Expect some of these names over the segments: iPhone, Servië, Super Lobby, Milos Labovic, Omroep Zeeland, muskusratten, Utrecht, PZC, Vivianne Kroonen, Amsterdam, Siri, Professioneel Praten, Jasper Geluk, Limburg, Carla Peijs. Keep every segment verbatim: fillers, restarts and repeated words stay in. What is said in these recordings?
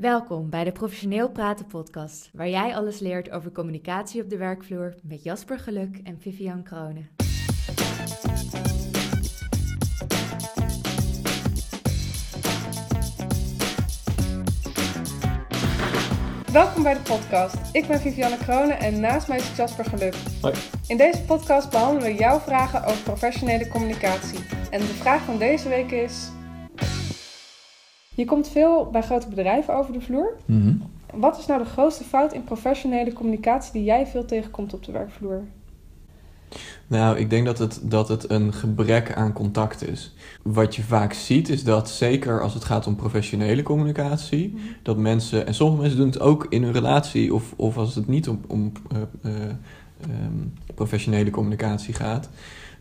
Welkom bij de Professioneel Praten podcast, waar jij alles leert over communicatie op de werkvloer met Jasper Geluk en Vivianne Kroonen. Welkom bij de podcast. Ik ben Vivianne Kroonen en naast mij is Jasper Geluk. Hoi. In deze podcast behandelen we jouw vragen over professionele communicatie. En de vraag van deze week is... Je komt veel bij grote bedrijven over de vloer. Mm-hmm. Wat is nou de grootste fout in professionele communicatie die jij veel tegenkomt op de werkvloer? Nou, ik denk dat het, dat het een gebrek aan contact is. Wat je vaak ziet is dat, zeker als het gaat om professionele communicatie, mm-hmm. dat mensen, en sommige mensen doen het ook in hun relatie, of, of als het niet om, om uh, uh, um, professionele communicatie gaat,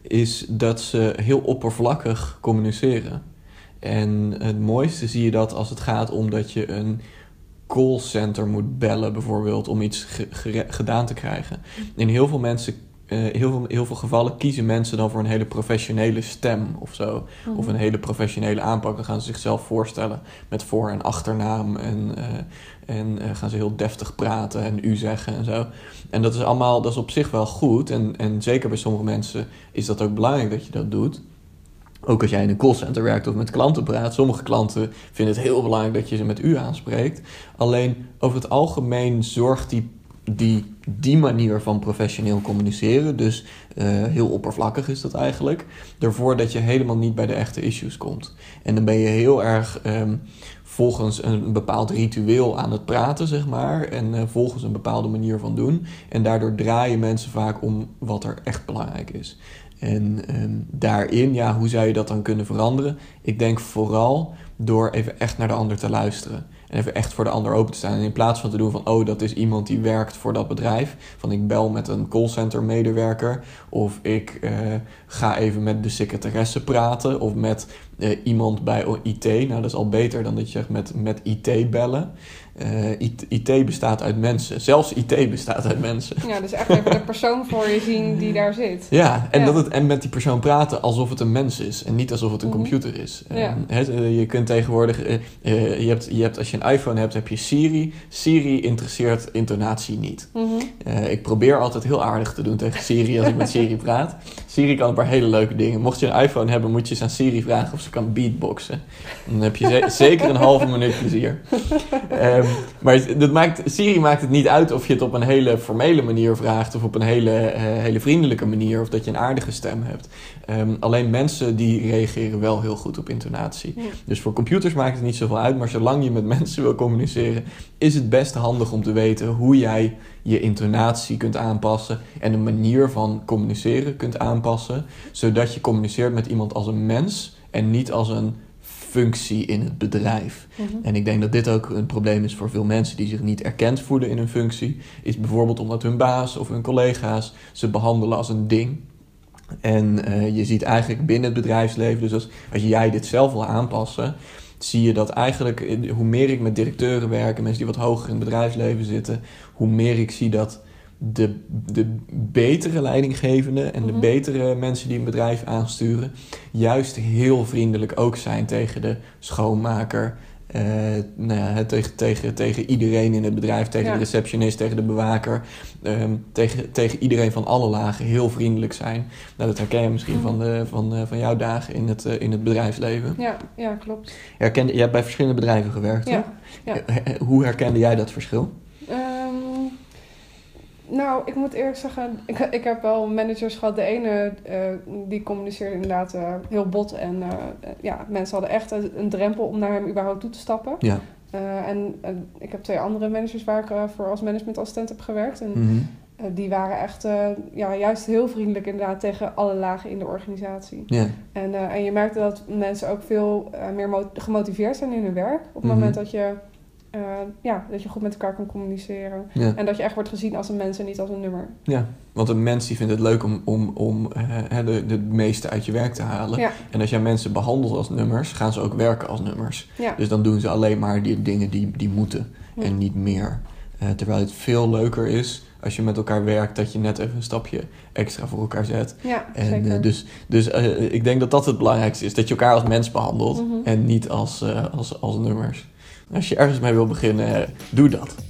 is dat ze heel oppervlakkig communiceren. En het mooiste zie je dat als het gaat om dat je een callcenter moet bellen bijvoorbeeld om iets ge- ge- gedaan te krijgen. In heel veel, mensen, uh, heel, veel, heel veel gevallen kiezen mensen dan voor een hele professionele stem of zo. Mm-hmm. Of een hele professionele aanpak. Dan gaan ze zichzelf voorstellen met voor- en achternaam en, uh, en uh, gaan ze heel deftig praten en u zeggen en zo. En dat is allemaal, dat is op zich wel goed en, en zeker bij sommige mensen is dat ook belangrijk dat je dat doet. Ook als jij in een callcenter werkt of met klanten praat. Sommige klanten vinden het heel belangrijk dat je ze met u aanspreekt. Alleen over het algemeen zorgt die, die, die manier van professioneel communiceren... dus uh, heel oppervlakkig is dat eigenlijk... ervoor dat je helemaal niet bij de echte issues komt. En dan ben je heel erg um, volgens een bepaald ritueel aan het praten, zeg maar... en uh, volgens een bepaalde manier van doen. En daardoor draaien mensen vaak om wat er echt belangrijk is... En um, daarin, ja, hoe zou je dat dan kunnen veranderen? Ik denk vooral door even echt naar de ander te luisteren. En even echt voor de ander open te staan. En in plaats van te doen van, oh, dat is iemand die werkt voor dat bedrijf. Van, ik bel met een callcenter medewerker. Of ik uh, ga even met de secretaresse praten. Of met uh, iemand bij I T. Nou, dat is al beter dan dat je zegt met, met I T bellen. Uh, I T, I T bestaat uit mensen. Zelfs I T bestaat uit mensen. Ja, dus echt even de persoon voor je zien die daar zit. Ja, en, ja. Dat het, en met die persoon praten alsof het een mens is. En niet alsof het een mm-hmm. computer is. Ja. Uh, je kunt tegenwoordig... Uh, uh, je hebt, je hebt, als je een iPhone hebt, heb je Siri. Siri interesseert intonatie niet. Mm-hmm. Uh, ik probeer altijd heel aardig te doen tegen Siri als ik met Siri praat. Siri kan een paar hele leuke dingen. Mocht je een iPhone hebben, moet je eens aan Siri vragen of ze kan beatboxen. Dan heb je ze- zeker een halve minuut plezier. Um, maar dat maakt, Siri maakt het niet uit of je het op een hele formele manier vraagt... of op een hele, uh, hele vriendelijke manier of dat je een aardige stem hebt. Um, alleen mensen die reageren wel heel goed op intonatie. Ja. Dus voor computers maakt het niet zoveel uit, maar zolang je met mensen... Als je wil communiceren, is het best handig om te weten hoe jij je intonatie kunt aanpassen en de manier van communiceren kunt aanpassen, zodat je communiceert met iemand als een mens en niet als een functie in het bedrijf. Mm-hmm. En ik denk dat dit ook een probleem is voor veel mensen die zich niet erkend voelen in hun functie, is bijvoorbeeld omdat hun baas of hun collega's ze behandelen als een ding. En uh, je ziet eigenlijk binnen het bedrijfsleven, dus als, als jij dit zelf wil aanpassen... zie je dat eigenlijk, hoe meer ik met directeuren werk... en mensen die wat hoger in het bedrijfsleven zitten... hoe meer ik zie dat de, de betere leidinggevenden... en mm-hmm. de betere mensen die een bedrijf aansturen... juist heel vriendelijk ook zijn tegen de schoonmaker... Uh, nou ja, tegen, tegen, tegen iedereen in het bedrijf, tegen ja. de receptionist, tegen de bewaker, um, tegen, tegen iedereen van alle lagen heel vriendelijk zijn. Nou, dat herken je misschien mm. van, de, van, de, van jouw dagen in het, uh, in het bedrijfsleven. Ja, ja, klopt. Herkende, je hebt bij verschillende bedrijven gewerkt, ja. Hè? Ja. Her, hoe herkende jij dat verschil? Um, nou, ik moet eerlijk zeggen, ik, ik heb wel managers gehad. De ene uh, die communiceerde inderdaad uh, heel bot en uh, ja, mensen hadden echt een drempel om naar hem überhaupt toe te stappen. Ja. Uh, en uh, ik heb twee andere managers waar ik uh, voor als managementassistent heb gewerkt. En mm-hmm. uh, die waren echt uh, ja, juist heel vriendelijk inderdaad tegen alle lagen in de organisatie. Yeah. En, uh, en je merkte dat mensen ook veel uh, meer mo- gemotiveerd zijn in hun werk. Op het mm-hmm. moment dat je... Uh, ja, dat je goed met elkaar kan communiceren. Ja. En dat je echt wordt gezien als een mens en niet als een nummer. Ja, want een mens die vindt het leuk om, om, om uh, de, de meeste uit je werk te halen. Ja. En als jij mensen behandelt als nummers, gaan ze ook werken als nummers. Ja. Dus dan doen ze alleen maar die dingen die, die moeten ja. en niet meer. Uh, terwijl het veel leuker is... als je met elkaar werkt, dat je net even een stapje extra voor elkaar zet. Ja, en, zeker. Uh, dus dus uh, ik denk dat dat het belangrijkste is. Dat je elkaar als mens behandelt mm-hmm. en niet als, uh, als, als nummers. Als je ergens mee wil beginnen, doe dat.